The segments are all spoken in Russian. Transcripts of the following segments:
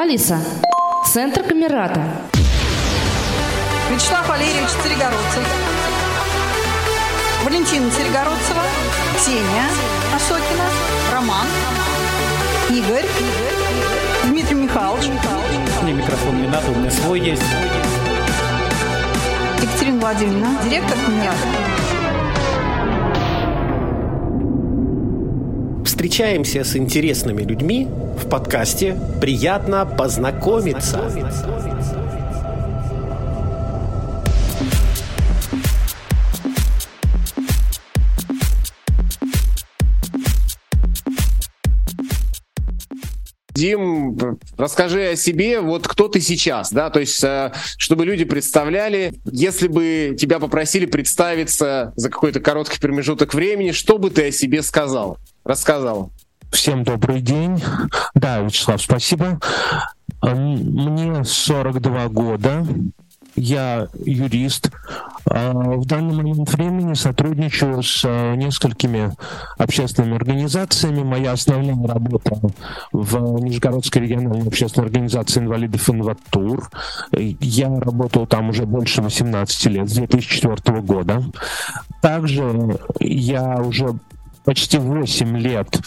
Алиса, Центр Камерата. Вячеслав Валерьевич Терегородцев, Валентина Терегородцева, Ксения Асокина, Роман, Игорь, Дмитрий Михайлович. Мне микрофон не надо, у меня свой есть. Екатерина Владимировна, директор КМИАТа. Встречаемся с интересными людьми в подкасте «Приятно познакомиться». Дим, расскажи о себе, вот кто ты сейчас, да, то есть, чтобы люди представляли, если бы тебя попросили представиться за какой-то короткий промежуток времени, что бы ты о себе сказал, рассказал? Всем добрый день. Да, Вячеслав, спасибо. Мне 42 года, я юрист. В данный момент времени сотрудничаю с несколькими общественными организациями. Моя основная работа в Нижегородской региональной общественной организации инвалидов «Инватур». Я работал там уже больше 18 лет, с 2004 года. Также я уже почти 8 лет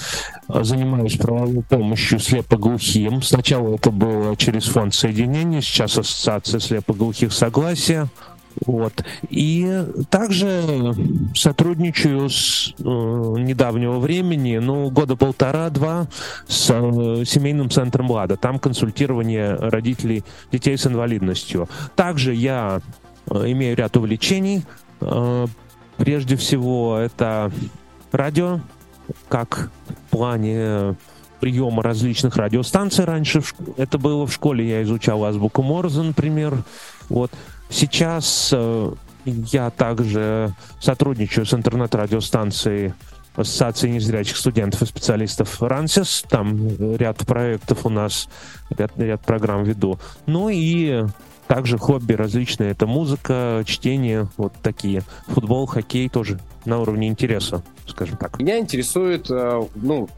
занимаюсь правовой помощью слепоглухим. Сначала это было через фонд соединения, сейчас Ассоциация слепоглухих согласия. Вот. И также сотрудничаю с недавнего времени, года полтора-два, с семейным центром Лада. Там консультирование родителей детей с инвалидностью. Также я имею ряд увлечений. Прежде всего, это радио, как в плане приема различных радиостанций. Раньше это было в школе, я изучал азбуку Морзе, например. Вот. Сейчас я также сотрудничаю с интернет-радиостанцией Ассоциации незрячих студентов и специалистов РАНСиС. Там ряд проектов у нас, ряд программ веду. Ну и также хобби различные. Это музыка, чтение, вот такие. Футбол, хоккей тоже на уровне интереса, скажем так. Меня интересует, мы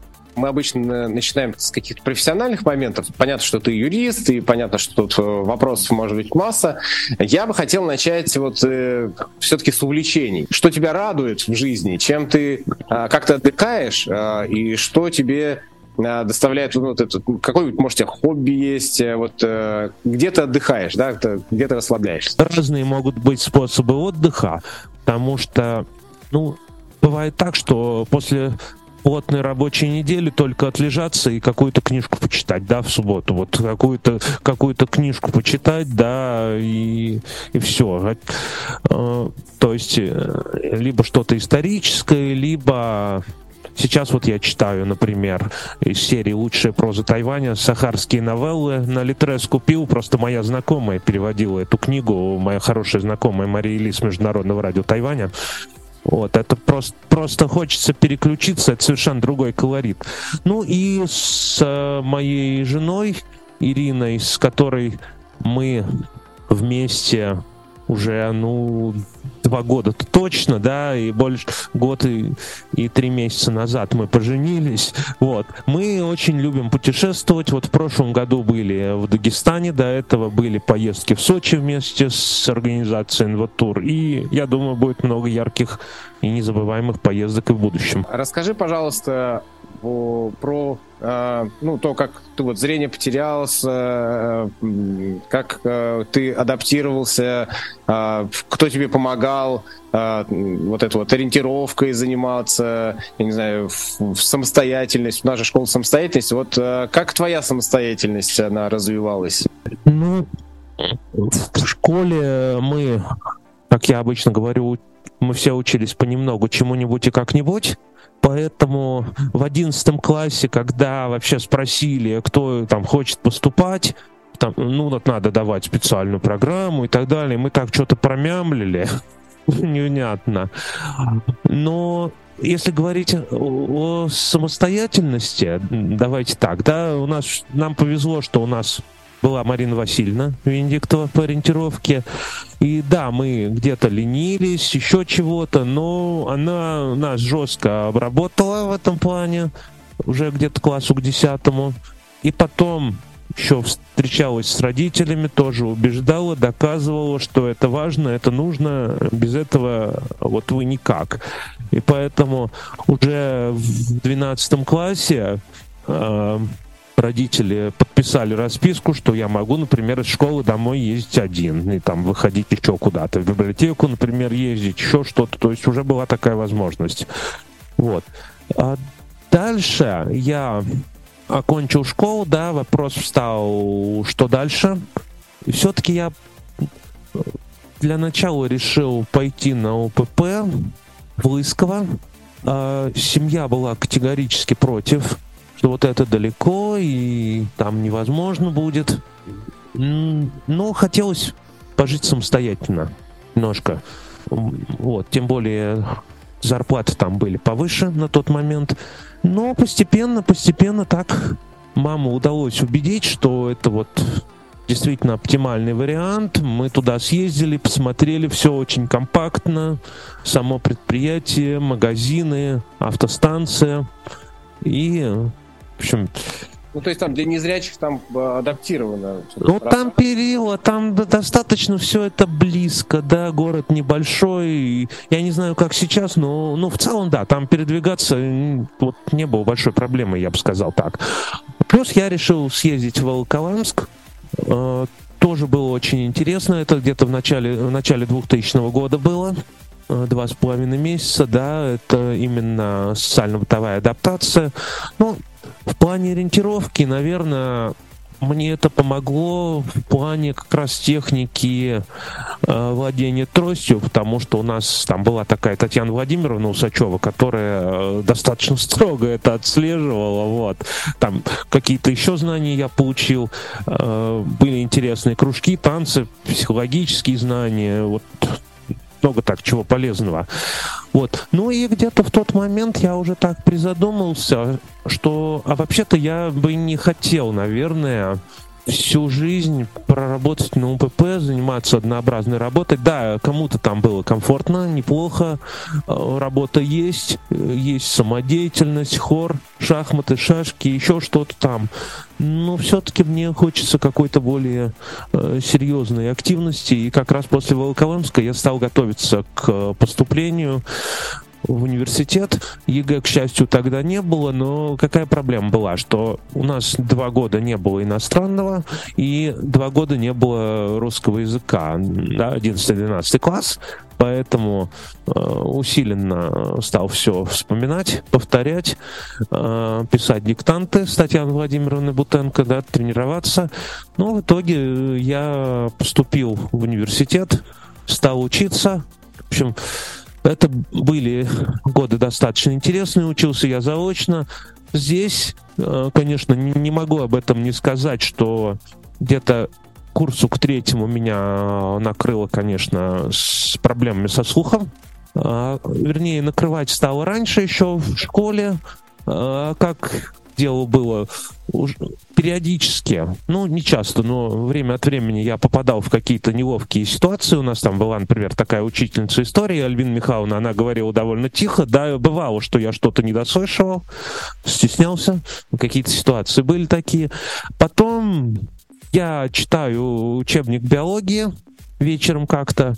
обычно начинаем с каких-то профессиональных моментов. Понятно, что ты юрист, и понятно, что тут вопросов может быть масса. Я бы хотел начать все-таки с увлечений. Что тебя радует в жизни? Чем ты как-то отдыхаешь? И что тебе доставляет... какое-нибудь, может, у тебя хобби есть? Где ты отдыхаешь, да? Где ты расслабляешься? Разные могут быть способы отдыха, потому что бывает так, что после плотной рабочей недели только отлежаться и какую-то книжку почитать, да, в субботу. Вот какую-то книжку почитать, да, и все. То есть либо что-то историческое, либо сейчас я читаю, например, из серии «Лучшая проза Тайваня» сахарские новеллы. На Литрес купил, просто моя знакомая переводила эту книгу, моя хорошая знакомая Мария Ильис Международного радио Тайваня. Вот, это просто хочется переключиться, это совершенно другой колорит. И с моей женой Ириной, с которой мы вместе уже, 2 года точно, да, и больше, год и 3 месяца назад мы поженились, вот. Мы очень любим путешествовать, в прошлом году были в Дагестане, до этого были поездки в Сочи вместе с организацией «Инватур», и, я думаю, будет много ярких и незабываемых поездок и в будущем. Расскажи, пожалуйста, про то, как ты зрение потерялся, как ты адаптировался, кто тебе помогал, ориентировкой заниматься, я не знаю, в самостоятельность, у нас же школа самостоятельности, как твоя самостоятельность, она развивалась? В школе мы, как я обычно говорю, мы все учились понемногу чему-нибудь и как-нибудь. Поэтому в 11 классе, когда вообще спросили, кто там хочет поступать, надо давать специальную программу и так далее, мы так что-то промямлили, невнятно. Но если говорить о самостоятельности, давайте так, да, нам повезло, что у нас была Марина Васильевна Венедиктова по ориентировке. И да, мы где-то ленились, еще чего-то, но она нас жестко обработала в этом плане, уже где-то классу к 10. И потом еще встречалась с родителями, тоже убеждала, доказывала, что это важно, это нужно, без этого вот вы никак. И поэтому уже в 12 классе родители подписали расписку, что я могу, например, из школы домой ездить один, и там выходить еще куда-то, в библиотеку, например, ездить, еще что-то, то есть уже была такая возможность. Вот. А дальше я окончил школу, да, вопрос встал, что дальше. И все-таки я для начала решил пойти на ОПП в Лысково. Семья была категорически против, что вот это далеко и там невозможно будет. Но хотелось пожить самостоятельно немножко. Вот, тем более зарплаты там были повыше на тот момент. Но постепенно так маму удалось убедить, что это вот действительно оптимальный вариант. Мы туда съездили, посмотрели, все очень компактно. Само предприятие, магазины, автостанция. И, в общем... Ну, то есть там для незрячих там адаптировано. Ну, там перила, там достаточно все это близко, да, город небольшой. Я не знаю, как сейчас, но в целом, да, там передвигаться вот не было большой проблемы, я бы сказал так. Плюс я решил съездить в Алколамск. Тоже было очень интересно. Это где-то в начале 2000 года было. 2,5 месяца, да, это именно социально-бытовая адаптация. Ну, в плане ориентировки, наверное, мне это помогло в плане как раз техники владения тростью, потому что у нас там была такая Татьяна Владимировна Усачева, которая достаточно строго это отслеживала, вот. Там какие-то еще знания я получил, были интересные кружки, танцы, психологические знания, вот. Много так чего полезного. Вот. Ну и где-то в тот момент я уже так призадумался, что вообще-то я бы не хотел, наверное, всю жизнь проработать на УПП, заниматься однообразной работой. Да, кому-то там было комфортно, неплохо. Работа есть самодеятельность, хор, шахматы, шашки, еще что-то там. Но все-таки мне хочется какой-то более серьезной активности. И как раз после Волоколамска я стал готовиться к поступлению в университет. ЕГЭ, к счастью, тогда не было, но какая проблема была, что у нас 2 года не было иностранного и 2 года не было русского языка, да, 11-12 класс, поэтому усиленно стал все вспоминать, повторять, писать диктанты с Татьяной Владимировной Бутенко, да, тренироваться. Но в итоге я поступил в университет, стал учиться. В общем, это были годы достаточно интересные, учился я заочно. Здесь, конечно, не могу об этом не сказать, что где-то курсу к 3-му меня накрыло, конечно, с проблемами со слухом. Вернее, накрывать стало раньше, еще в школе. Как дело было периодически, ну, не часто, но время от времени я попадал в какие-то неловкие ситуации. У нас там была, например, такая учительница истории, Альбина Михайловна, она говорила довольно тихо, да, бывало, что я что-то недослышал, стеснялся, какие-то ситуации были такие. Потом я читаю учебник биологии вечером как-то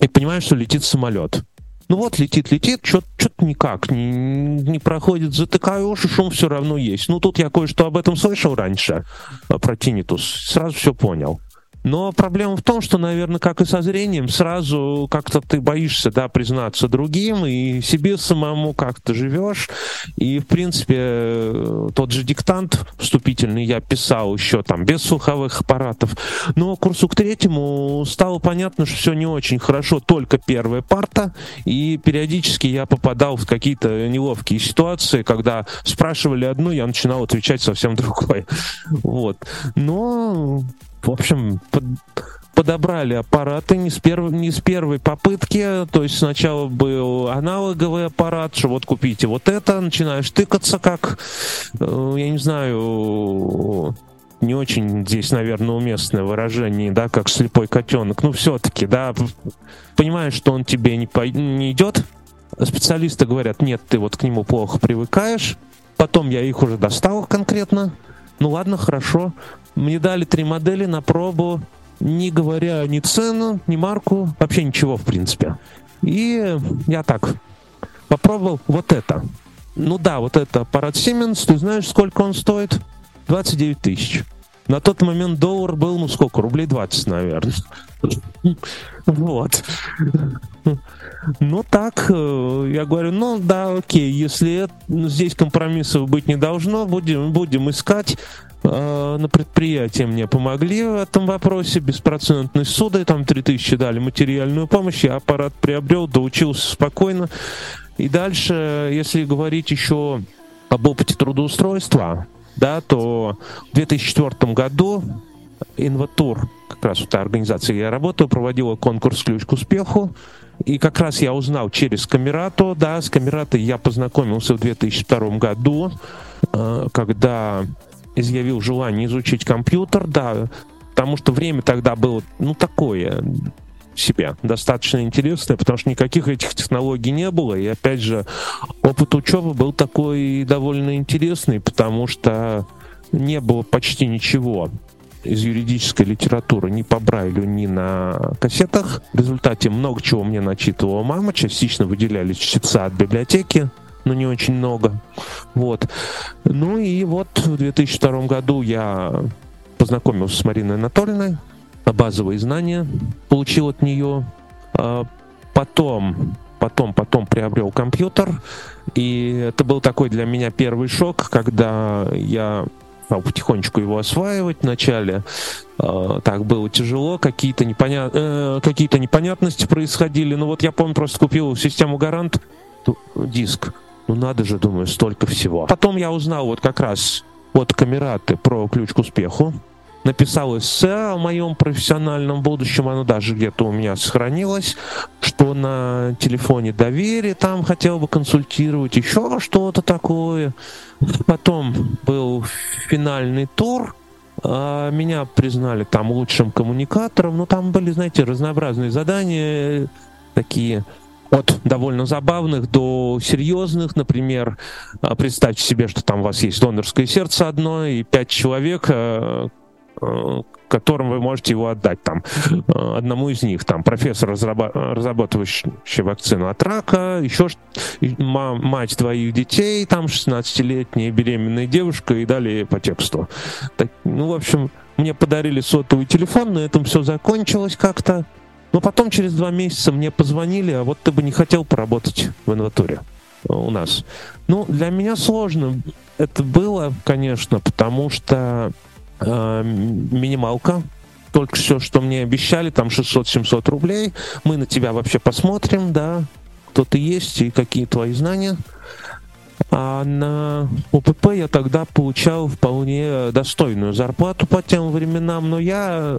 и понимаю, что летит самолет. Ну вот, летит, что-то никак, не проходит, затыкаю уши, шум все равно есть. Ну тут я кое-что об этом слышал раньше, про тиннитус, сразу все понял. Но проблема в том, что, наверное, как и со зрением, сразу как-то ты боишься, да, признаться другим, и себе самому как-то живешь. И, в принципе, тот же диктант вступительный я писал еще там без слуховых аппаратов. Но курсу к 3-му стало понятно, что все не очень хорошо, только первая парта. И периодически я попадал в какие-то неловкие ситуации, когда спрашивали одну, я начинал отвечать совсем другое. Вот. Но... В общем, подобрали аппараты не с первой попытки, то есть сначала был аналоговый аппарат, что вот купите вот это, начинаешь тыкаться как, я не знаю, не очень здесь, наверное, уместное выражение, да, как слепой котенок, ну все-таки, да, понимаешь, что он тебе не идет, специалисты говорят, нет, ты вот к нему плохо привыкаешь, потом я их уже достал конкретно. Ну ладно, хорошо. Мне дали 3 модели на пробу, не говоря ни цену, ни марку, вообще ничего, в принципе. И я так попробовал вот это. Ну да, вот это аппарат Siemens, ты знаешь, сколько он стоит? 29 тысяч. На тот момент доллар был, ну сколько, рублей 20, наверное. Вот. Ну так, я говорю, ну да, окей, если здесь компромиссов быть не должно, будем искать. На предприятии мне помогли в этом вопросе, беспроцентные суды, там 3000 дали материальную помощь, я аппарат приобрел, доучился спокойно. И дальше, если говорить еще об опыте трудоустройства, да, то в 2004 году Инватур, как раз в той организации, где я работаю, проводила конкурс «Ключ к успеху». И как раз я узнал через Камерату, да, с Камератой я познакомился в 2002 году, когда изъявил желание изучить компьютер, да, потому что время тогда было, ну, такое себе, достаточно интересное, потому что никаких этих технологий не было, и опять же, опыт учебы был такой довольно интересный, потому что не было почти ничего из юридической литературы ни по Брайлю, ни на кассетах. В результате много чего мне начитывала мама, частично выделяли чтеца от библиотеки, но не очень много. Вот. Ну и вот в 2002 году я познакомился с Мариной Анатольевной, базовые знания получил от нее, потом приобрел компьютер, и это был такой для меня первый шок, когда я стал потихонечку его осваивать. Вначале так было тяжело, какие-то непонятности происходили, но вот я помню, просто купил систему Гарант, диск, ну надо же, думаю, столько всего. Потом я узнал вот как раз от Камераты про ключ к успеху, написал эссе о моем профессиональном будущем, оно даже где-то у меня сохранилось, что на телефоне доверия там хотел бы консультировать, еще что-то такое. Потом был финальный тур, меня признали там лучшим коммуникатором, но там были, знаете, разнообразные задания, такие от довольно забавных до серьезных. Например, представьте себе, что там у вас есть донорское сердце одно и 5 человек, которым вы можете его отдать. Там одному из них, там профессор, разрабатывающий вакцину от рака, еще мать 2 детей, там 16-летняя беременная девушка и далее по тексту. Так, ну, в общем, мне подарили сотовый телефон, на этом все закончилось как-то. Но потом через 2 месяца мне позвонили: а вот ты бы не хотел поработать в Инватуре у нас. Ну, для меня сложно это было, конечно, потому что минималка, только все, что мне обещали, там 600-700 рублей, мы на тебя вообще посмотрим, да, кто ты есть и какие твои знания. А на УПП я тогда получал вполне достойную зарплату по тем временам, но я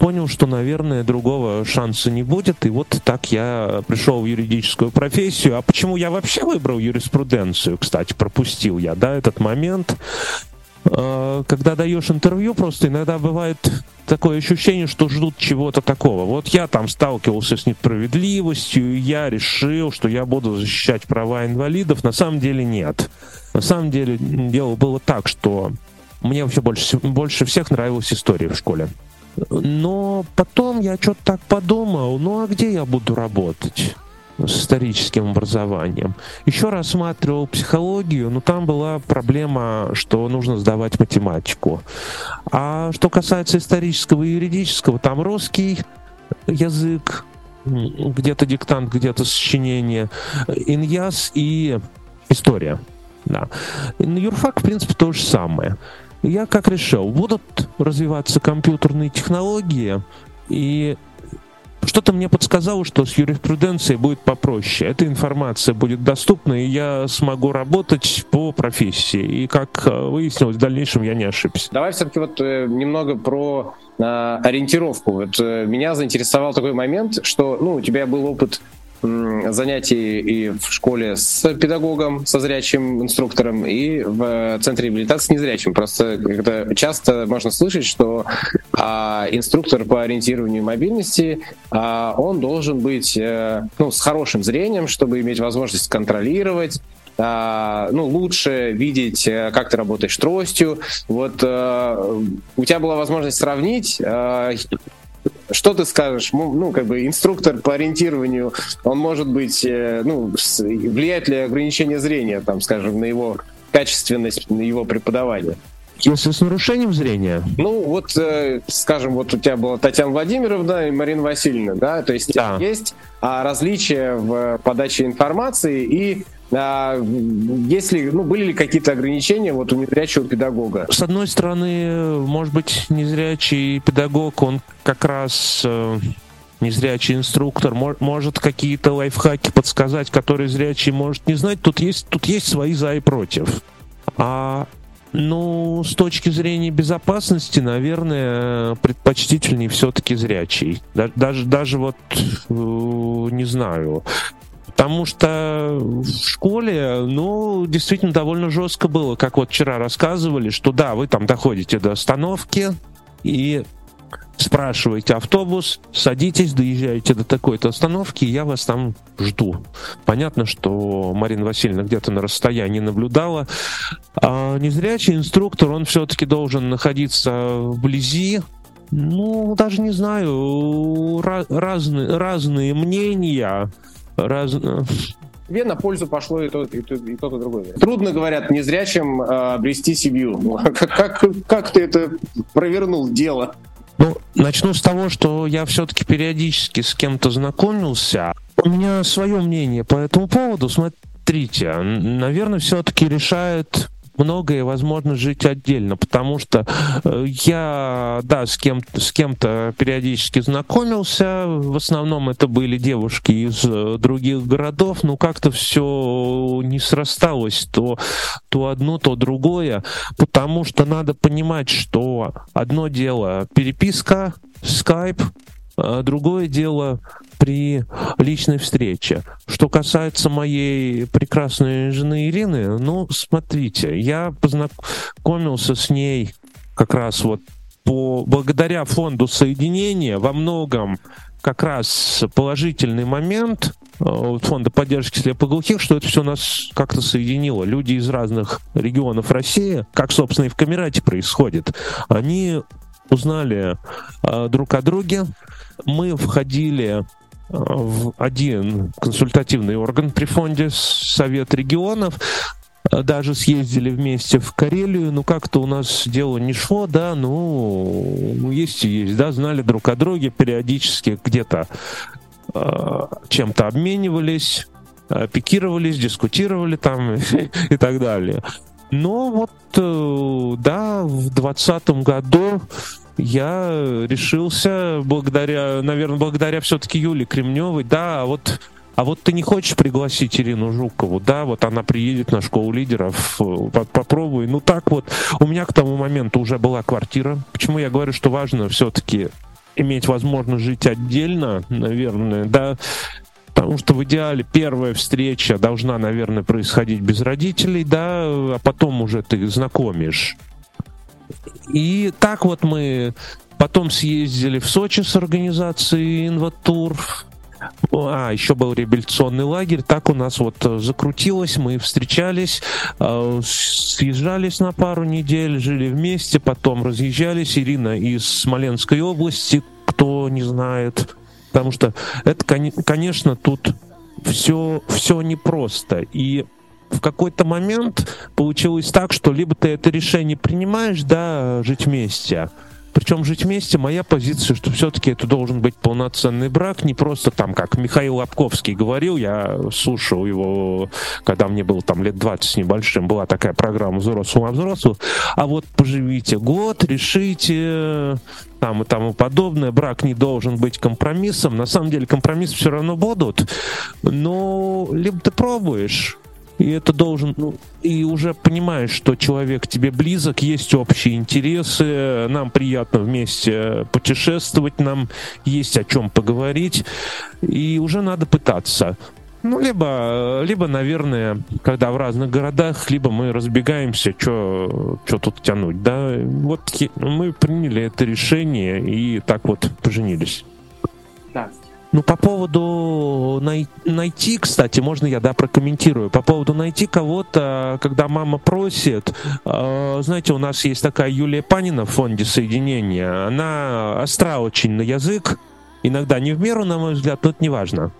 понял, что, наверное, другого шанса не будет, и вот так я пришел в юридическую профессию. А почему я вообще выбрал юриспруденцию, кстати, пропустил я, да, этот момент. Когда даешь интервью, просто иногда бывает такое ощущение, что ждут чего-то такого. Вот я там сталкивался с несправедливостью, и я решил, что я буду защищать права инвалидов. На самом деле нет. На самом деле дело было так, что мне вообще больше всех нравилась история в школе. Но потом я что-то так подумал, ну а где я буду работать с историческим образованием? Еще рассматривал психологию, но там была проблема, что нужно сдавать математику. А что касается исторического и юридического, там русский язык, где-то диктант, где-то сочинение, иньяс и история. Да. Юрфак, в принципе, то же самое. Я как решил, будут развиваться компьютерные технологии, и что-то мне подсказало, что с юриспруденцией будет попроще. Эта информация будет доступна, и я смогу работать по профессии. И, как выяснилось, в дальнейшем я не ошибся. Давай все-таки вот немного про ориентировку. Вот меня заинтересовал такой момент, что, ну, у тебя был опыт занятий и в школе с педагогом, со зрячим инструктором, и в центре реабилитации с незрячим. Просто как-то часто можно слышать, что инструктор по ориентированию мобильности, он должен быть, ну, с хорошим зрением, чтобы иметь возможность контролировать, ну, лучше видеть, как ты работаешь тростью. Вот у тебя была возможность сравнить. Что ты скажешь? Ну, как бы инструктор по ориентированию, он может быть, ну, влияет ли ограничение зрения, там, скажем, на его качественность, на его преподавание? В смысле, с нарушением зрения? Ну, вот, скажем, вот у тебя была Татьяна Владимировна и Марина Васильевна, да? То есть да. Есть различия в подаче информации и... Если, ну, были ли какие-то ограничения вот у незрячего педагога? С одной стороны, может быть, незрячий педагог, он как раз незрячий инструктор, может какие-то лайфхаки подсказать, которые зрячий может не знать. Тут есть свои за и против. Ну, с точки зрения безопасности, наверное, предпочтительнее все-таки зрячий. Даже вот, не знаю... Потому что в школе, ну, действительно довольно жестко было, как вот вчера рассказывали, что да, вы там доходите до остановки и спрашиваете автобус, садитесь, доезжаете до такой-то остановки, и я вас там жду. Понятно, что Марина Васильевна где-то на расстоянии наблюдала. А незрячий инструктор, он все-таки должен находиться вблизи. Ну, даже не знаю, разные мнения... Тебе на пользу пошло и то, и другое. Трудно, говорят, незрячим обрести семью. Как ты это провернул дело? Ну, начну с того, что я все-таки периодически с кем-то знакомился. У меня свое мнение по этому поводу. Смотрите, наверное, все-таки решает... многое возможно жить отдельно, потому что я, да, с кем-то периодически знакомился, в основном это были девушки из других городов, но как-то все не срасталось, то одно, то другое, потому что надо понимать, что одно дело переписка, скайп, другое дело при личной встрече. Что касается моей прекрасной жены Ирины, ну, смотрите, я познакомился с ней как раз вот благодаря фонду соединения. Во многом как раз положительный момент фонда поддержки слепоглухих, что это все нас как-то соединило. Люди из разных регионов России, как, собственно, и в Камерате происходит, они узнали друг о друге. Мы входили в один консультативный орган при фонде, Совет регионов. Даже съездили вместе в Карелию. Ну, как-то у нас дело не шло, да, ну, есть и есть, да. Знали друг о друге, периодически где-то чем-то обменивались, пикировались, дискутировали там и так далее. Но вот, да, в 2020 году я решился, благодаря все-таки Юлии Кремневой, да, а вот ты не хочешь пригласить Ирину Жукову, да, вот она приедет на школу лидеров, попробуй. Ну так вот, у меня к тому моменту уже была квартира. Почему я говорю, что важно все-таки иметь возможность жить отдельно, наверное, да, потому что в идеале первая встреча должна, наверное, происходить без родителей, да, а потом уже ты знакомишь. И так вот мы потом съездили в Сочи с организацией «Инватур». Еще был реабилитационный лагерь. Так у нас вот закрутилось, мы встречались, съезжались на пару недель, жили вместе, потом разъезжались. Ирина из Смоленской области, кто не знает... Потому что это, конечно, тут все непросто. И в какой-то момент получилось так, что либо ты это решение принимаешь, да, жить вместе. Причем жить вместе, моя позиция, что все-таки это должен быть полноценный брак, не просто там, как Михаил Лобковский говорил, я слушал его, когда мне было там лет 20 с небольшим, была такая программа «Взрослым о взрослых», а вот поживите год, решите, там и тому подобное, брак не должен быть компромиссом, на самом деле компромиссы все равно будут, но либо ты пробуешь, и это должен, ну, и уже понимаешь, что человек тебе близок, есть общие интересы, нам приятно вместе путешествовать, нам есть о чем поговорить, и уже надо пытаться. Ну, либо, наверное, когда в разных городах, либо мы разбегаемся, что тут тянуть, да. Вот мы приняли это решение и так вот поженились. Да. Ну, по поводу найти, кстати, можно я, да, прокомментирую. По поводу найти кого-то, когда мама просит. Знаете, у нас есть такая Юлия Панина в фонде соединения. Она остра очень на язык. Иногда не в меру, на мой взгляд, но это не важно.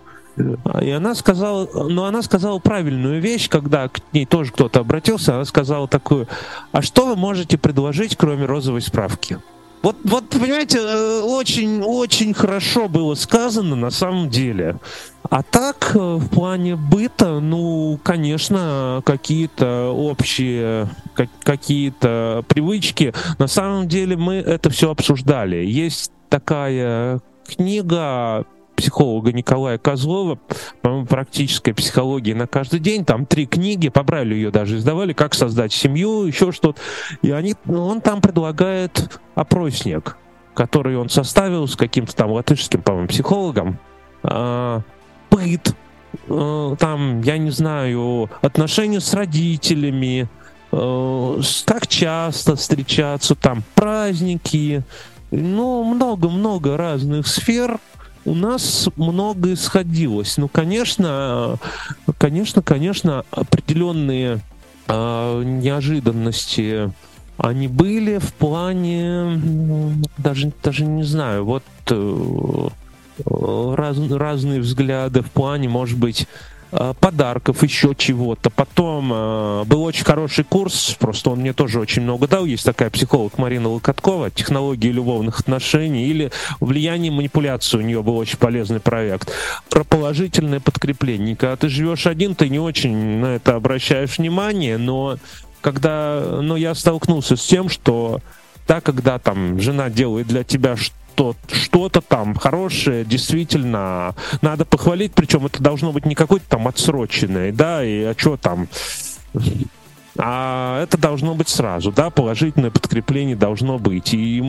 И она сказала, но она сказала правильную вещь, когда к ней тоже кто-то обратился, она сказала такую: а что вы можете предложить, кроме розовой справки? Вот, понимаете, очень-очень хорошо было сказано на самом деле. А так, в плане быта, ну, конечно, какие-то общие, какие-то привычки. На самом деле мы это все обсуждали. Есть такая книга психолога Николая Козлова, по-моему, «Практическая психология на каждый день». Там 3 книги, по Брайлю ее даже издавали, «Как создать семью», еще что-то. И он там предлагает опросник, который он составил с каким-то там латышским, по-моему, психологом. Быт, там, я не знаю, отношения с родителями, как часто встречаться, там, праздники. Ну, много-много разных сфер. У нас многое сходилось. Ну, конечно, определенные неожиданности они были в плане, даже не знаю, вот разные взгляды в плане, может быть, подарков, еще чего-то. Потом был очень хороший курс, просто он мне тоже очень много дал. Есть такая психолог Марина Локоткова, «Технологии любовных отношений» или «Влияние манипуляции», у нее был очень полезный проект. Про положительное подкрепление. Когда ты живешь один, ты не очень на это обращаешь внимание, но я столкнулся с тем, что когда там жена делает для тебя что-то там хорошее, действительно надо похвалить, причем это должно быть не какой-то там отсроченный, да, и а что там, а это должно быть сразу, да, положительное подкрепление должно быть. И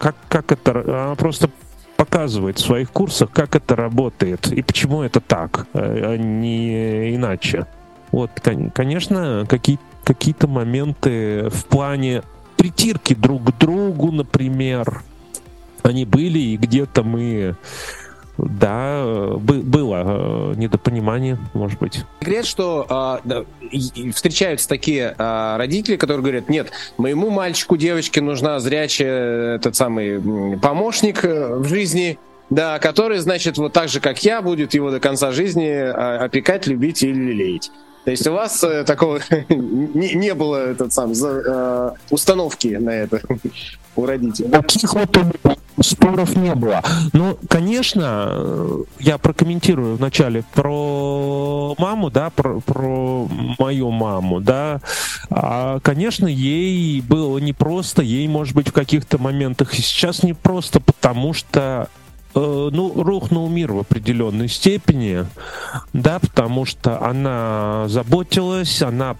как это просто показывает в своих курсах, как это работает и почему это так, а не иначе. Вот, конечно, какие-то моменты в плане притирки друг к другу, например, они были, и где-то мы... Да, было недопонимание, может быть. Секрет, что встречаются такие родители, которые говорят: нет, моему мальчику, девочке нужна зрячая, этот самый помощник в жизни, да, который, значит, вот так же, как я, будет его до конца жизни опекать, любить и лелеять. То есть у вас такого не было, установки на это у родителей? Таких вот споров не было. Ну, конечно, я прокомментирую вначале про маму, да, про мою маму, да. Конечно, ей было непросто, ей, может быть, в каких-то моментах и сейчас непросто, потому что рухнул мир в определенной степени, да, потому что она заботилась, она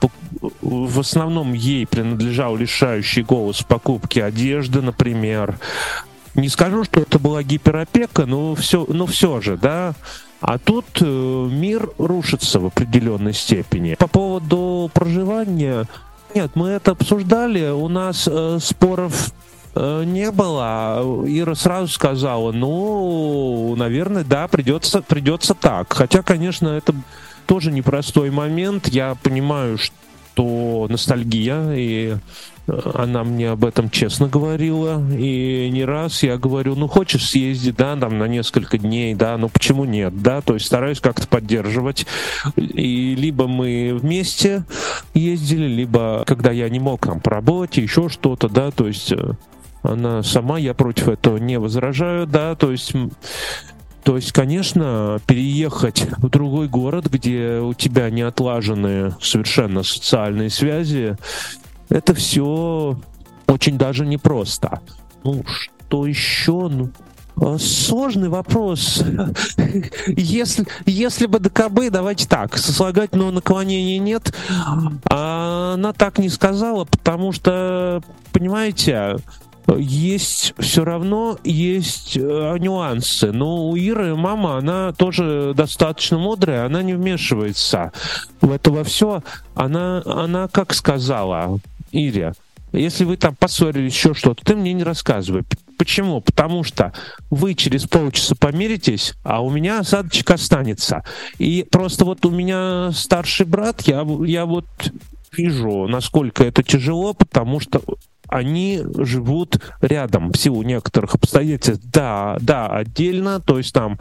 в основном ей принадлежал решающий голос в покупке одежды, например. Не скажу, что это была гиперопека, но все же, да. А тут мир рушится в определенной степени. По поводу проживания, нет, мы это обсуждали, у нас споров не было. Ира сразу сказала: ну, наверное, да, придется так. Хотя, конечно, это тоже непростой момент. Я понимаю, что ностальгия, и она мне об этом честно говорила. И не раз я говорю: ну, хочешь съездить, да, там, на несколько дней, да, ну, почему нет, да. То есть стараюсь как-то поддерживать. И либо мы вместе ездили, либо когда я не мог там по работе, еще что-то, да, то есть... Она сама, я против этого не возражаю, да, то есть, конечно, переехать в другой город, где у тебя не отлажены совершенно социальные связи, это все очень даже непросто. Ну, что еще? Сложный вопрос. Если бы ДКБ, давайте так, сослагательного наклонения нет, она так не сказала, потому что, понимаете... Все равно есть нюансы. Но у Иры мама, она тоже достаточно мудрая, она не вмешивается в это во все. Она как сказала Ире: Если вы там поссорились, еще что-то, ты мне не рассказывай. Почему? Потому что вы через полчаса помиритесь, а у меня осадочек останется. И просто вот у меня старший брат, я вот вижу, насколько это тяжело, потому что они живут рядом в силу некоторых обстоятельств. Да, отдельно, то есть там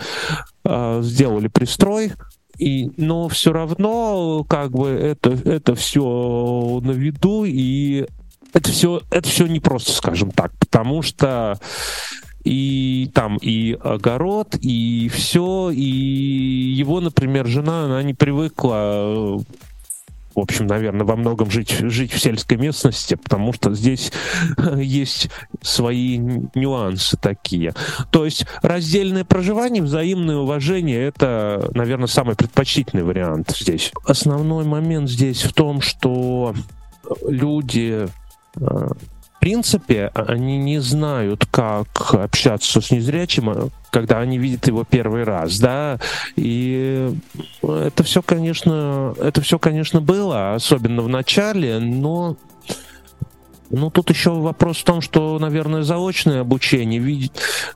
сделали пристрой, но все равно как бы это все на виду, и это все непросто, скажем так, потому что и там и огород, и все, и его, например, жена, она не привыкла, в общем, наверное, во многом жить в сельской местности, потому что здесь есть свои нюансы такие. То есть раздельное проживание, взаимное уважение — это, наверное, самый предпочтительный вариант здесь. Основной момент здесь в том, что люди, в принципе, они не знают, как общаться с незрячим, когда они видят его первый раз, да, и это все, конечно, было, особенно в начале, но тут еще вопрос в том, что, наверное, заочное обучение,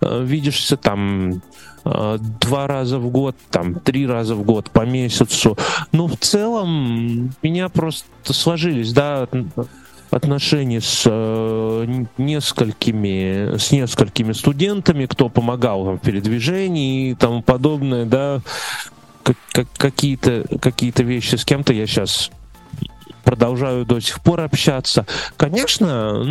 видишься там 2 раза в год, там 3 раза в год, по месяцу, но в целом у меня просто сложились, да, отношения с несколькими студентами, кто помогал в передвижении и тому подобное, да, какие-то вещи с кем-то я сейчас продолжаю до сих пор общаться. Конечно,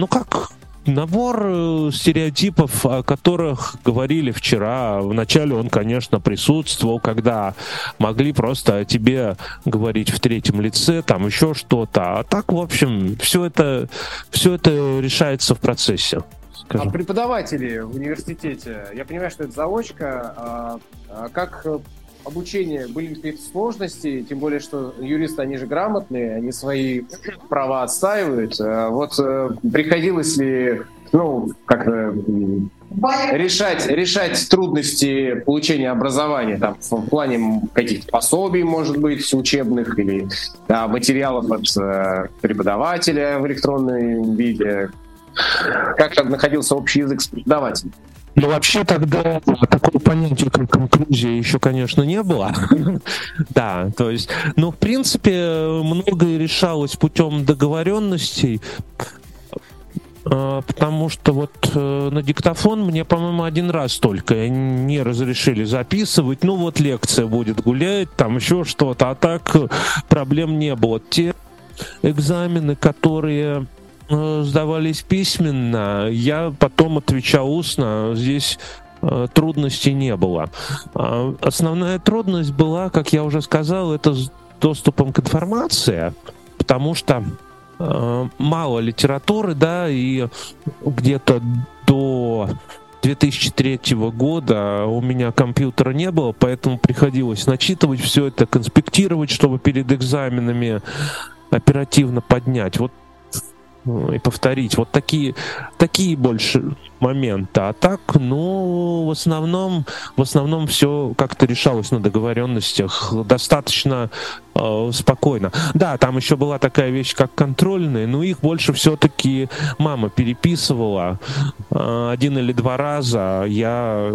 набор стереотипов, о которых говорили вчера. Вначале он, конечно, присутствовал, когда могли просто о тебе говорить в третьем лице, там еще что-то. А так, в общем, все это решается в процессе. Скажем. А преподаватели в университете, я понимаю, что это заочка, как обучение, были ли какие-то сложности, тем более, что юристы, они же грамотные, они свои права отстаивают. Вот приходилось ли, решать трудности получения образования, там, в плане каких-то пособий, может быть, учебных, или материалов от преподавателя в электронном виде? Как находился общий язык с преподавателем? Ну, вообще тогда такого понятия, как инклюзия, еще, конечно, не было. Да, то есть, в принципе, многое решалось путем договоренностей, потому что вот на диктофон мне, по-моему, 1 раз только не разрешили записывать. Лекция будет гулять, там еще что-то, а так проблем не было. Те экзамены, которые сдавались письменно, я потом отвечал устно, здесь трудностей не было. Основная трудность была, как я уже сказал, это с доступом к информации, потому что мало литературы, да, и где-то до 2003 года у меня компьютера не было, поэтому приходилось начитывать все это, конспектировать, чтобы перед экзаменами оперативно поднять. И повторить. Вот такие больше моменты. А так, в основном все как-то решалось на договоренностях достаточно спокойно. Да, там еще была такая вещь, как контрольные, но их больше все-таки мама переписывала 1 или 2 раза. Я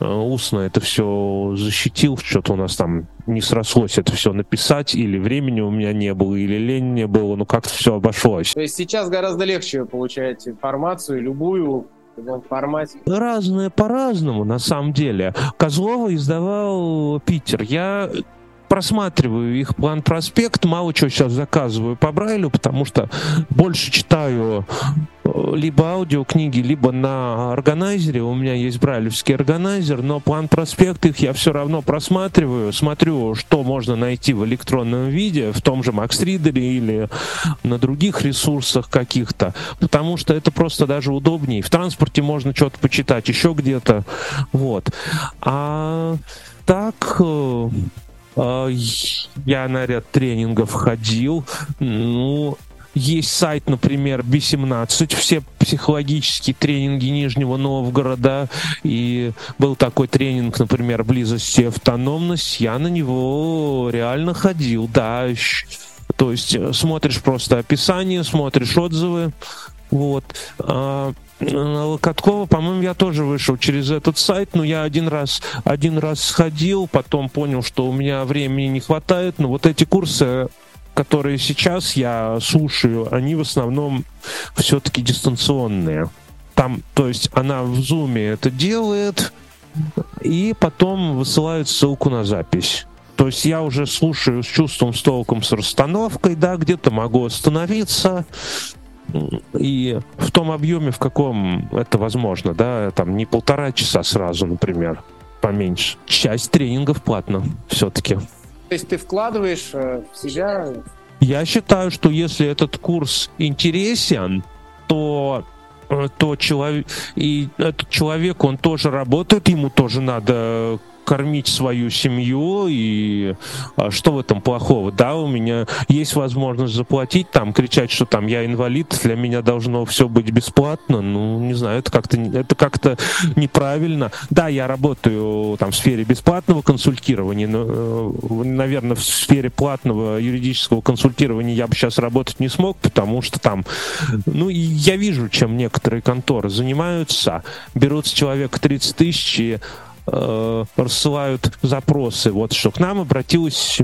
устно это все защитил, что-то у нас там не срослось это все написать, или времени у меня не было, или лень не было, как-то все обошлось. То есть сейчас гораздо легче получать информацию, любую, в любом формате? Разное по-разному, на самом деле. Козлова издавал Питер. Я просматриваю их план-проспект, мало чего сейчас заказываю по Брайлю, потому что больше читаю либо аудиокниги, либо на органайзере. У меня есть брайлевский органайзер, но план-проспект их я все равно просматриваю, смотрю, что можно найти в электронном виде, в том же Макс Ридере или на других ресурсах каких-то, потому что это просто даже удобнее. В транспорте можно что-то почитать, еще где-то. Вот. А так... Я на ряд тренингов ходил. Есть сайт, например, B17, все психологические тренинги Нижнего Новгорода. И был такой тренинг, например, «Близость и автономность». Я на него реально ходил, да. То есть смотришь просто описание, смотришь отзывы, Вот. Локоткова, по-моему, я тоже вышел через этот сайт, но я один раз сходил, потом понял, что у меня времени не хватает, но вот эти курсы, которые сейчас я слушаю, они в основном все-таки дистанционные. Там, то есть она в Zoom это делает, и потом высылают ссылку на запись. То есть я уже слушаю с чувством, с толком, с расстановкой, да, где-то могу остановиться. И в том объеме, в каком это возможно, да, там не 1,5 часа сразу, например, поменьше. Часть тренингов платно все-таки. То есть ты вкладываешь в себя? Я считаю, что если этот курс интересен, то человек, и этот человек, он тоже работает, ему тоже надо кормить свою семью, и что в этом плохого? Да, у меня есть возможность заплатить, там, кричать, что там я инвалид, для меня должно все быть бесплатно, ну, не знаю, это как-то неправильно. Да, я работаю там в сфере бесплатного консультирования, но, наверное, в сфере платного юридического консультирования я бы сейчас работать не смог, потому что там, ну, я вижу, чем некоторые конторы занимаются, берут с человека 30 тысяч и рассылают запросы, вот что к нам обратилась.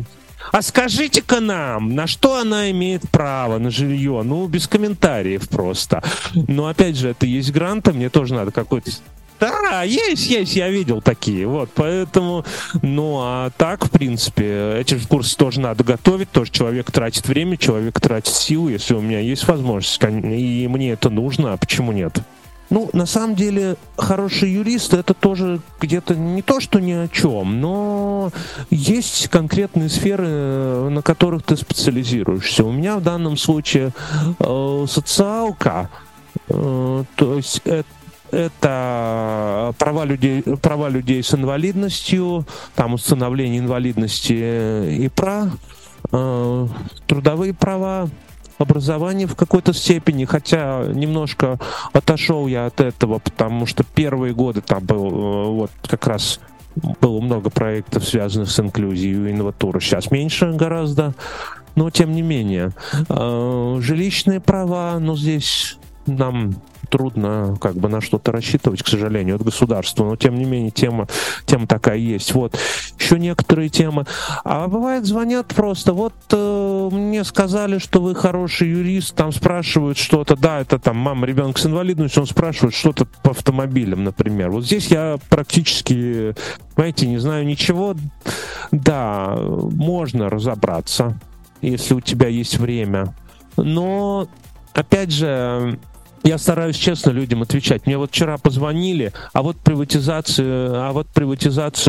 А скажите-ка нам, на что она имеет право на жилье? Ну, без комментариев просто. Но опять же, это есть гранты, мне тоже надо какой-то... Да, есть, я видел такие, вот, поэтому, ну, а так, в принципе, эти же курсы тоже надо готовить, тоже человек тратит время, человек тратит силы, если у меня есть возможность, и мне это нужно, а почему нет? Ну, на самом деле, хороший юрист — это тоже где-то не то, что ни о чем, но есть конкретные сферы, на которых ты специализируешься. У меня в данном случае социалка, то есть это права людей с инвалидностью, там установление инвалидности и прав, трудовые права, образование в какой-то степени, хотя немножко отошел я от этого, потому что первые годы там был, вот как раз было много проектов, связанных с инклюзией и инватурой, сейчас меньше гораздо, но тем не менее. Жилищные права, но здесь нам трудно как бы на что-то рассчитывать, к сожалению, от государства, но тем не менее тема такая есть. Вот еще некоторые темы. А бывает, звонят просто, вот мне сказали, что вы хороший юрист, там спрашивают что-то, да, это там мама ребенка с инвалидностью, он спрашивает что-то по автомобилям, например. Вот здесь я практически, понимаете, не знаю ничего. Да, можно разобраться, если у тебя есть время. Но, опять же, я стараюсь честно людям отвечать. Мне вот вчера позвонили, а вот приватизация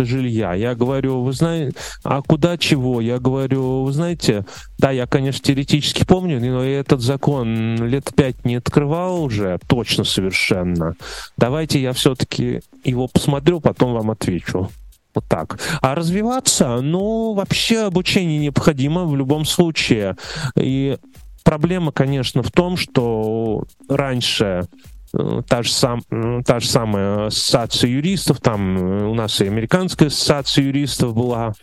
жилья. Я говорю, вы знаете, а куда чего? Я говорю, вы знаете, да, я, конечно, теоретически помню, но я этот закон 5 лет не открывал уже, точно совершенно. Давайте я все-таки его посмотрю, потом вам отвечу. Вот так. А развиваться, ну, вообще обучение необходимо в любом случае. И проблема, конечно, в том, что раньше та же самая ассоциация юристов, там у нас и американская ассоциация юристов была,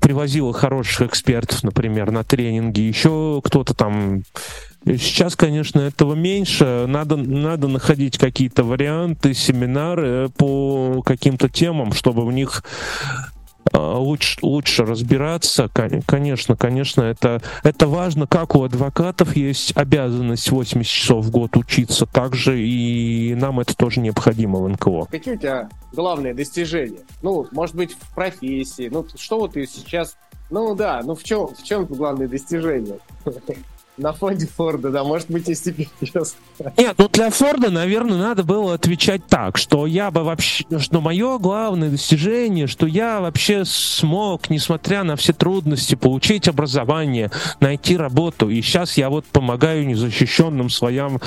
привозила хороших экспертов, например, на тренинги, еще кто-то там. Сейчас, конечно, этого меньше, надо находить какие-то варианты, семинары по каким-то темам, чтобы в них лучше разбираться. Конечно, это важно. Как у адвокатов есть обязанность 80 часов в год учиться, так же и нам это тоже необходимо в НКО. Какие у тебя главные достижения? Ну, может быть, в профессии? Ну, что вот ты сейчас... Ну, да, ну в чем главные достижения? На фонде Форда, да, может быть, и степень. Нет, ну для Форда, наверное, надо было отвечать так, что я бы вообще, что мое главное достижение, что я вообще смог, несмотря на все трудности, получить образование, найти работу, и сейчас я вот помогаю незащищенным слоям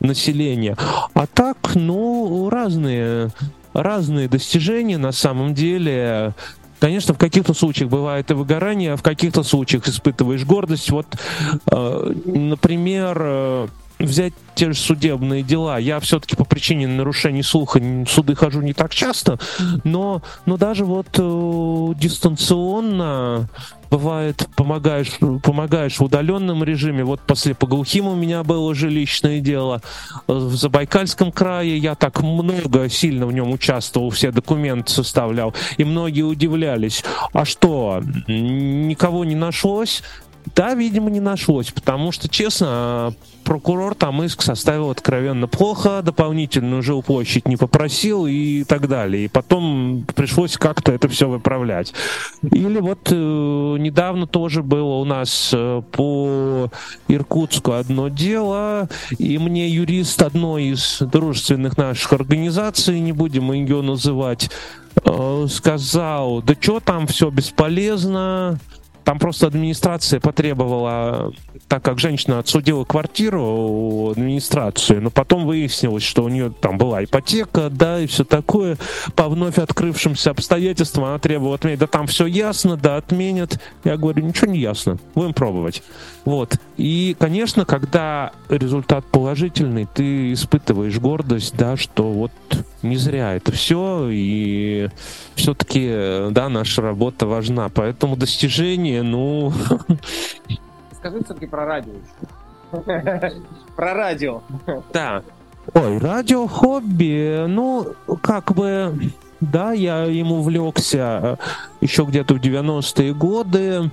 населения. А так, ну, разные достижения на самом деле. Конечно, в каких-то случаях бывает и выгорание, а в каких-то случаях испытываешь гордость. Вот, например, взять те же судебные дела. Я все-таки по причине нарушений слуха в суды хожу не так часто, но даже вот дистанционно бывает, помогаешь в удаленном режиме. Вот по слепоглухим у меня было жилищное дело. В Забайкальском крае я так много, сильно в нем участвовал, все документы составлял. И многие удивлялись. А что, никого не нашлось? Да, видимо, не нашлось, потому что, честно, прокурор там иск составил откровенно плохо, дополнительную жилплощадь не попросил и так далее. И потом пришлось как-то это все выправлять. Или вот недавно тоже было у нас по Иркутску одно дело, и мне юрист одной из дружественных наших организаций, не будем ее называть, сказал, да что там, все бесполезно. Там просто администрация потребовала, так как женщина отсудила квартиру у администрации, но потом выяснилось, что у нее там была ипотека, да, и все такое. По вновь открывшимся обстоятельствам она требовала отменить. Да там все ясно, да, отменят. Я говорю, ничего не ясно, будем пробовать. Вот. И, конечно, когда результат положительный, ты испытываешь гордость, да, что вот не зря это все, и все-таки, да, наша работа важна. Поэтому достижение, ну... Скажи все-таки про радио. Про радио. Да. Ой, радио хобби, ну, как бы, да, я им увлекся еще где-то в 90-е годы.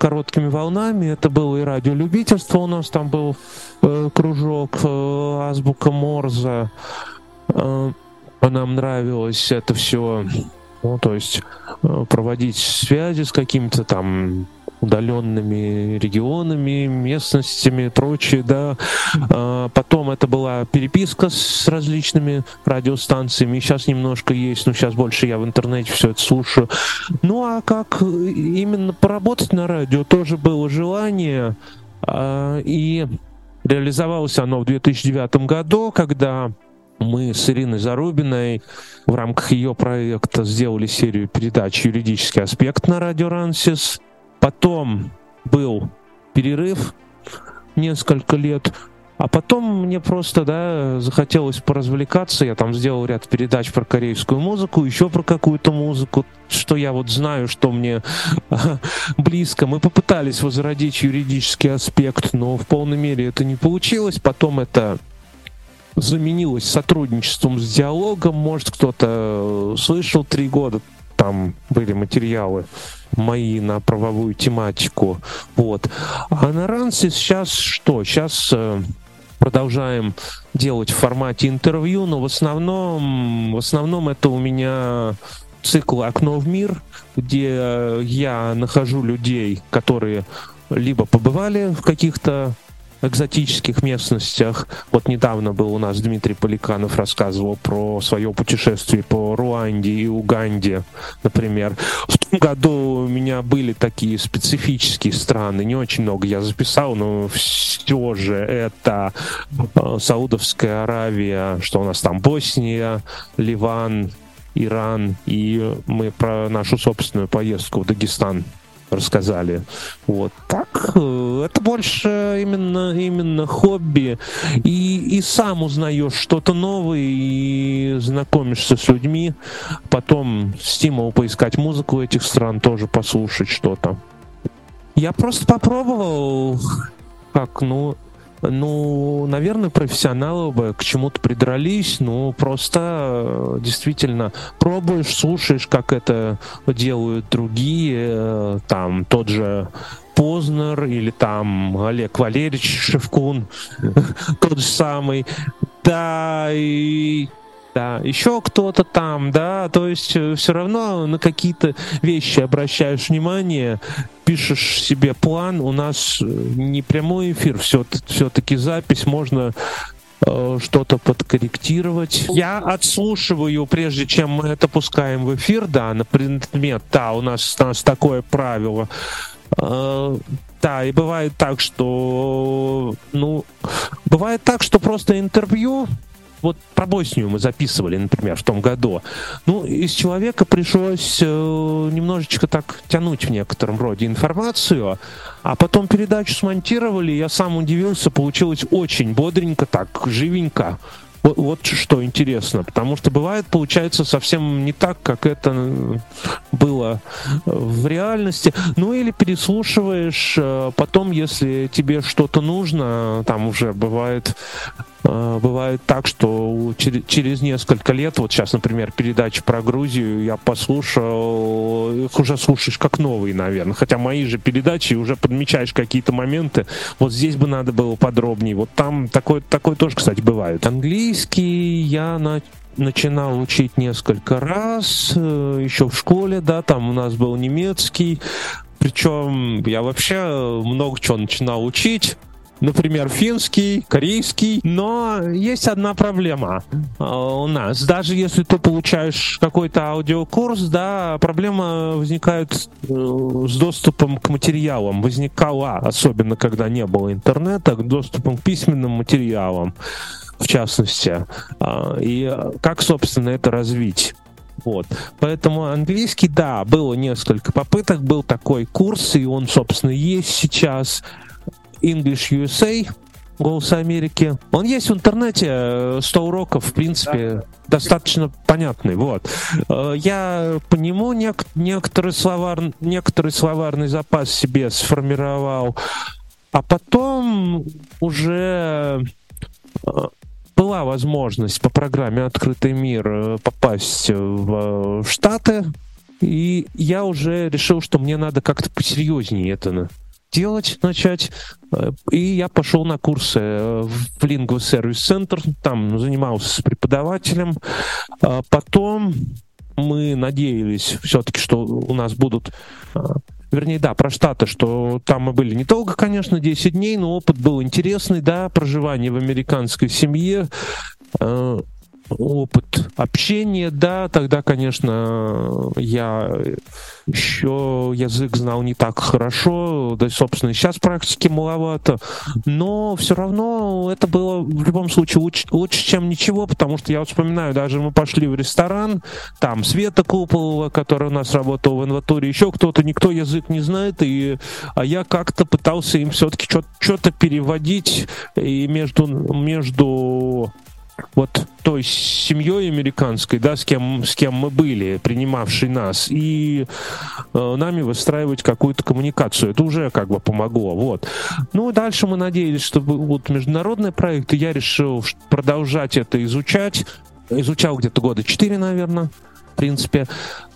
Короткими волнами. Это было и радиолюбительство, у нас там был кружок, азбука Морзе. Нам нравилось это все, ну, то есть проводить связи с какими-то там удаленными регионами, местностями и прочее, да. Потом это была переписка с различными радиостанциями. Сейчас немножко есть, но сейчас больше я в интернете все это слушаю. Ну а как именно поработать на радио, тоже было желание. И реализовалось оно в 2009 году, когда мы с Ириной Зарубиной в рамках ее проекта сделали серию передач «Юридический аспект» на радио «РАНСиС». Потом был перерыв несколько лет, а потом мне просто, да, захотелось поразвлекаться. Я там сделал ряд передач про корейскую музыку, еще про какую-то музыку, что я вот знаю, что мне близко. Мы попытались возродить юридический аспект, но в полной мере это не получилось. Потом это заменилось сотрудничеством с диалогом. Может, кто-то слышал, 3 года там были материалы мои на правовую тематику. Вот. А на РАНСиС сейчас что? Сейчас продолжаем делать в формате интервью, но в основном это у меня цикл «Окно в мир», где я нахожу людей, которые либо побывали в каких-то экзотических местностях. Вот недавно был у нас Дмитрий Поликанов, рассказывал про свое путешествие по Руанде и Уганде, например. В том году у меня были такие специфические страны, не очень много я записал, но все же это Саудовская Аравия, что у нас там Босния, Ливан, Иран, и мы про нашу собственную поездку в Дагестан рассказали. Вот так. Это больше именно хобби. И сам узнаешь что-то новое, и знакомишься с людьми. Потом стимул поискать музыку этих стран, тоже послушать что-то. Я просто попробовал, как, ну, наверное, профессионалы бы к чему-то придрались, но просто действительно пробуешь, слушаешь, как это делают другие, там тот же Познер или там Олег Валерьевич Шевкун, тот же самый, да, и... Да, еще кто-то там, да, то есть все равно на какие-то вещи обращаешь внимание, пишешь себе план. У нас не прямой эфир, все-таки запись, можно что-то подкорректировать. Я отслушиваю, прежде чем мы это пускаем в эфир, да, на предмет, да, у нас такое правило. Да, и бывает так, что просто интервью Вот про Боснию мы записывали, например, в том году. Ну, из человека пришлось немножечко так тянуть в некотором роде информацию, а потом передачу смонтировали, я сам удивился, получилось очень бодренько, так, живенько. Вот что интересно, потому что бывает, получается, совсем не так, как это было в реальности. Ну или переслушиваешь, потом, если тебе что-то нужно, там уже бывает так, что через несколько лет, вот сейчас, например, передача про Грузию, я послушал, их уже слушаешь как новые, наверное, хотя мои же передачи, уже подмечаешь какие-то моменты, вот здесь бы надо было подробнее, вот там такое тоже, кстати, бывает. Английский я начинал учить несколько раз, еще в школе, да, там у нас был немецкий, причем я вообще много чего начинал учить, например, финский, корейский. Но есть одна проблема у нас. Даже если ты получаешь какой-то аудиокурс, да, проблема возникает с доступом к материалам. Возникала, особенно когда не было интернета, к доступу к письменным материалам, в частности. И как, собственно, это развить? Вот. Поэтому английский, да, было несколько попыток, был такой курс, и он, собственно, есть сейчас. English USA, «Голос Америки». Он есть в интернете, 100 уроков, в принципе, достаточно понятный. Вот. Я по нему некоторый словарный запас себе сформировал, а потом уже была возможность по программе «Открытый мир» попасть в Штаты, и я уже решил, что мне надо как-то посерьезнее это начать, и я пошел на курсы в Lingua Service Center, там занимался с преподавателем, потом мы надеялись все-таки, что у нас будут, вернее, да, про Штаты, что там мы были недолго, конечно, 10 дней, но опыт был интересный, да, проживание в американской семье, опыт общения, да, тогда, конечно, я еще язык знал не так хорошо, да, собственно, и сейчас практики маловато, но все равно это было в любом случае лучше, чем ничего, потому что я вспоминаю, даже мы пошли в ресторан, там Света Куполова, которая у нас работала в инватуре, еще кто-то, никто язык не знает, а я как-то пытался им все-таки что-то переводить, и между вот той семьей американской, да, с кем мы были, принимавшей нас, и нами выстраивать какую-то коммуникацию. Это уже как бы помогло. Вот. Ну, дальше мы надеялись, что будут международные проекты. Я решил продолжать это изучать. Изучал где-то года 4, наверное, в принципе.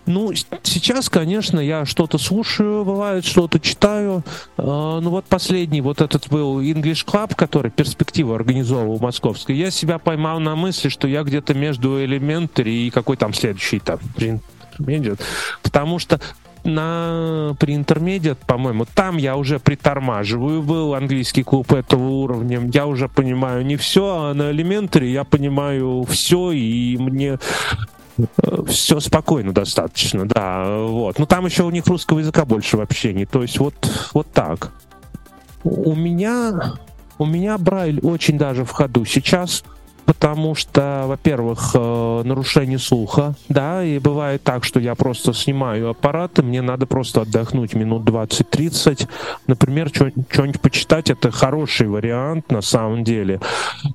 Ну, сейчас, конечно, я что-то слушаю, бывает, что-то читаю. Ну, вот последний, вот этот был English Club, который «Перспектива» организовывал в Московской. Я себя поймал на мысли, что я где-то между Elementary и какой там следующий-то, Intermediate. Потому что при Intermediate, по-моему, там я уже притормаживаю, был английский клуб этого уровня, я уже понимаю не все, а на Elementary я понимаю все, и мне все спокойно достаточно, да, вот. Но там еще у них русского языка больше вообще не, то есть вот так. У меня Брайль очень даже в ходу сейчас, потому что, во-первых, нарушение слуха, да, и бывает так, что я просто снимаю аппарат, и мне надо просто отдохнуть минут 20-30, например, что-нибудь почитать, это хороший вариант на самом деле.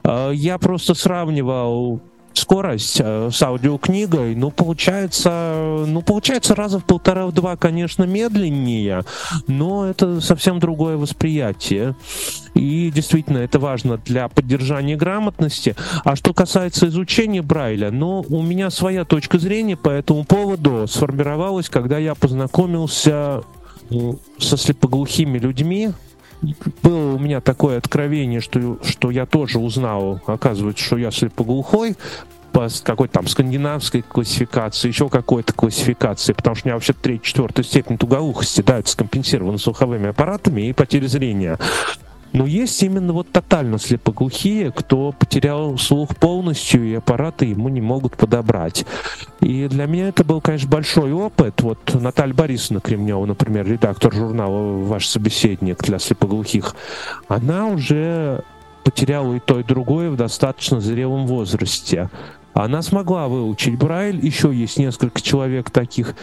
Я просто сравнивал скорость с аудиокнигой, получается раза в 1,5-2, конечно, медленнее, но это совсем другое восприятие. И действительно, это важно для поддержания грамотности. А что касается изучения Брайля, у меня своя точка зрения по этому поводу сформировалась, когда я познакомился со слепоглухими людьми. Было у меня такое откровение, что я тоже узнал, оказывается, что я слепоглухой по какой-то там скандинавской классификации, еще какой-то классификации, потому что у меня вообще 3-4 степень туголухости, да, это скомпенсировано слуховыми аппаратами и потерей зрения. Но есть именно вот тотально слепоглухие, кто потерял слух полностью, и аппараты ему не могут подобрать. И для меня это был, конечно, большой опыт. Вот Наталья Борисовна Кремнева, например, редактор журнала «Ваш собеседник» для слепоглухих, она уже потеряла и то, и другое в достаточно зрелом возрасте. Она смогла выучить Брайль, еще есть несколько человек таких.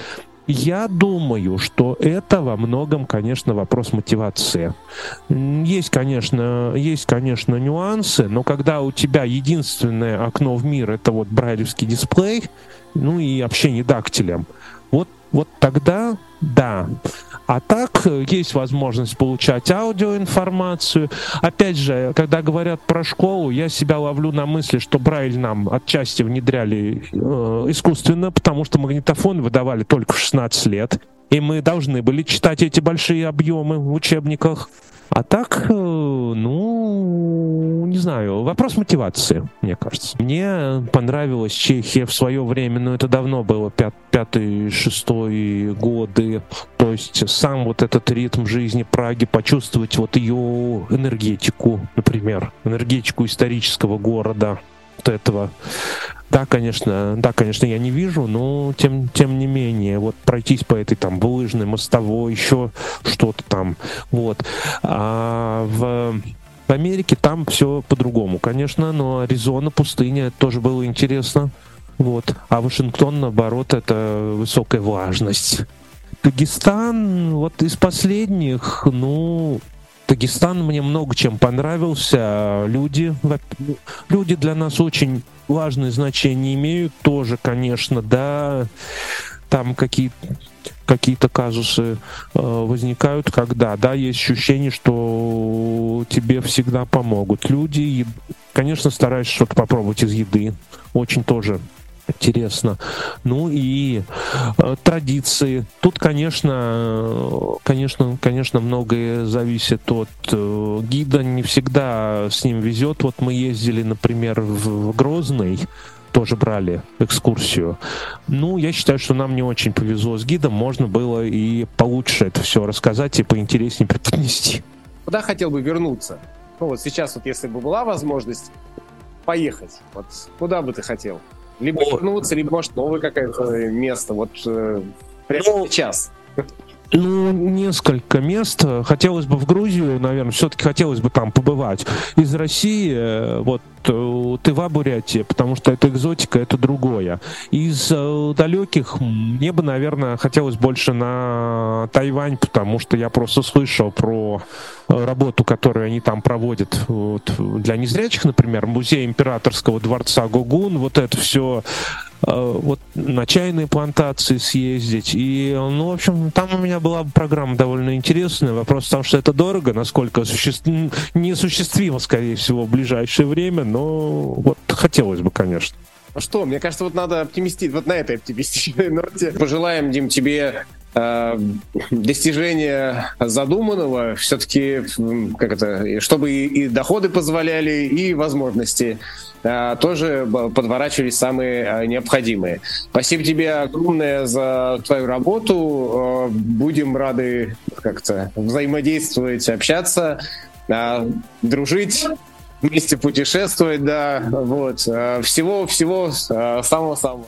Я думаю, что это во многом, конечно, вопрос мотивации. Есть, конечно, нюансы, но когда у тебя единственное окно в мир — это вот брайлевский дисплей, ну и общение дактилем, вот тогда да. А так есть возможность получать аудиоинформацию. Опять же, когда говорят про школу, я себя ловлю на мысли, что Брайль нам отчасти внедряли искусственно, потому что магнитофон выдавали только в 16 лет, и мы должны были читать эти большие объемы в учебниках. А так, не знаю, вопрос мотивации, мне кажется. Мне понравилась Чехия в свое время, но это давно было, 5-6 годы. То есть сам вот этот ритм жизни Праги, почувствовать вот ее энергетику, например, энергетику исторического города, вот этого. Да, конечно, я не вижу, но тем не менее, вот пройтись по этой там булыжной, мостовой, еще что-то там, вот. А в Америке там все по-другому, конечно, но Аризона, пустыня, это тоже было интересно, вот. А Вашингтон, наоборот, это высокая влажность. Дагестан, вот из последних, Дагестан мне много чем понравился. Люди для нас очень важное значение имеют тоже, конечно, да. Там какие-то казусы возникают, когда, да, есть ощущение, что тебе всегда помогут люди. И, конечно, стараешься что-то попробовать из еды. Очень тоже интересно. Традиции. Тут, конечно, многое зависит от гида. Не всегда с ним везет. Вот мы ездили, например, в Грозный, тоже брали экскурсию. Я считаю, что нам не очень повезло с гидом. Можно было и получше это все рассказать и поинтереснее преподнести. Куда хотел бы вернуться? Сейчас, если бы была возможность поехать, куда бы ты хотел? Либо вернуться, либо, может, новое какое-то место, прямо сейчас. Несколько мест. Хотелось бы в Грузию, наверное, все-таки хотелось бы там побывать. Из России, Тыва, Бурятия, потому что это экзотика, это другое. Из далеких мне бы, наверное, хотелось больше на Тайвань, потому что я просто слышал про работу, которую они там проводят для незрячих, например, музей императорского дворца Гугун, это все. На чайные плантации съездить. И, в общем, там у меня была программа довольно интересная. Вопрос в том, что это дорого, насколько неосуществимо, скорее всего, в ближайшее время, но хотелось бы, конечно. Что, мне кажется, надо оптимистить, на этой оптимистичной ноте. Пожелаем, Дим, тебе достижение задуманного, все-таки, чтобы и доходы позволяли, и возможности тоже подворачивались самые необходимые. Спасибо тебе огромное за твою работу. Будем рады взаимодействовать, общаться, дружить, вместе путешествовать, да, всего-всего самого-самого.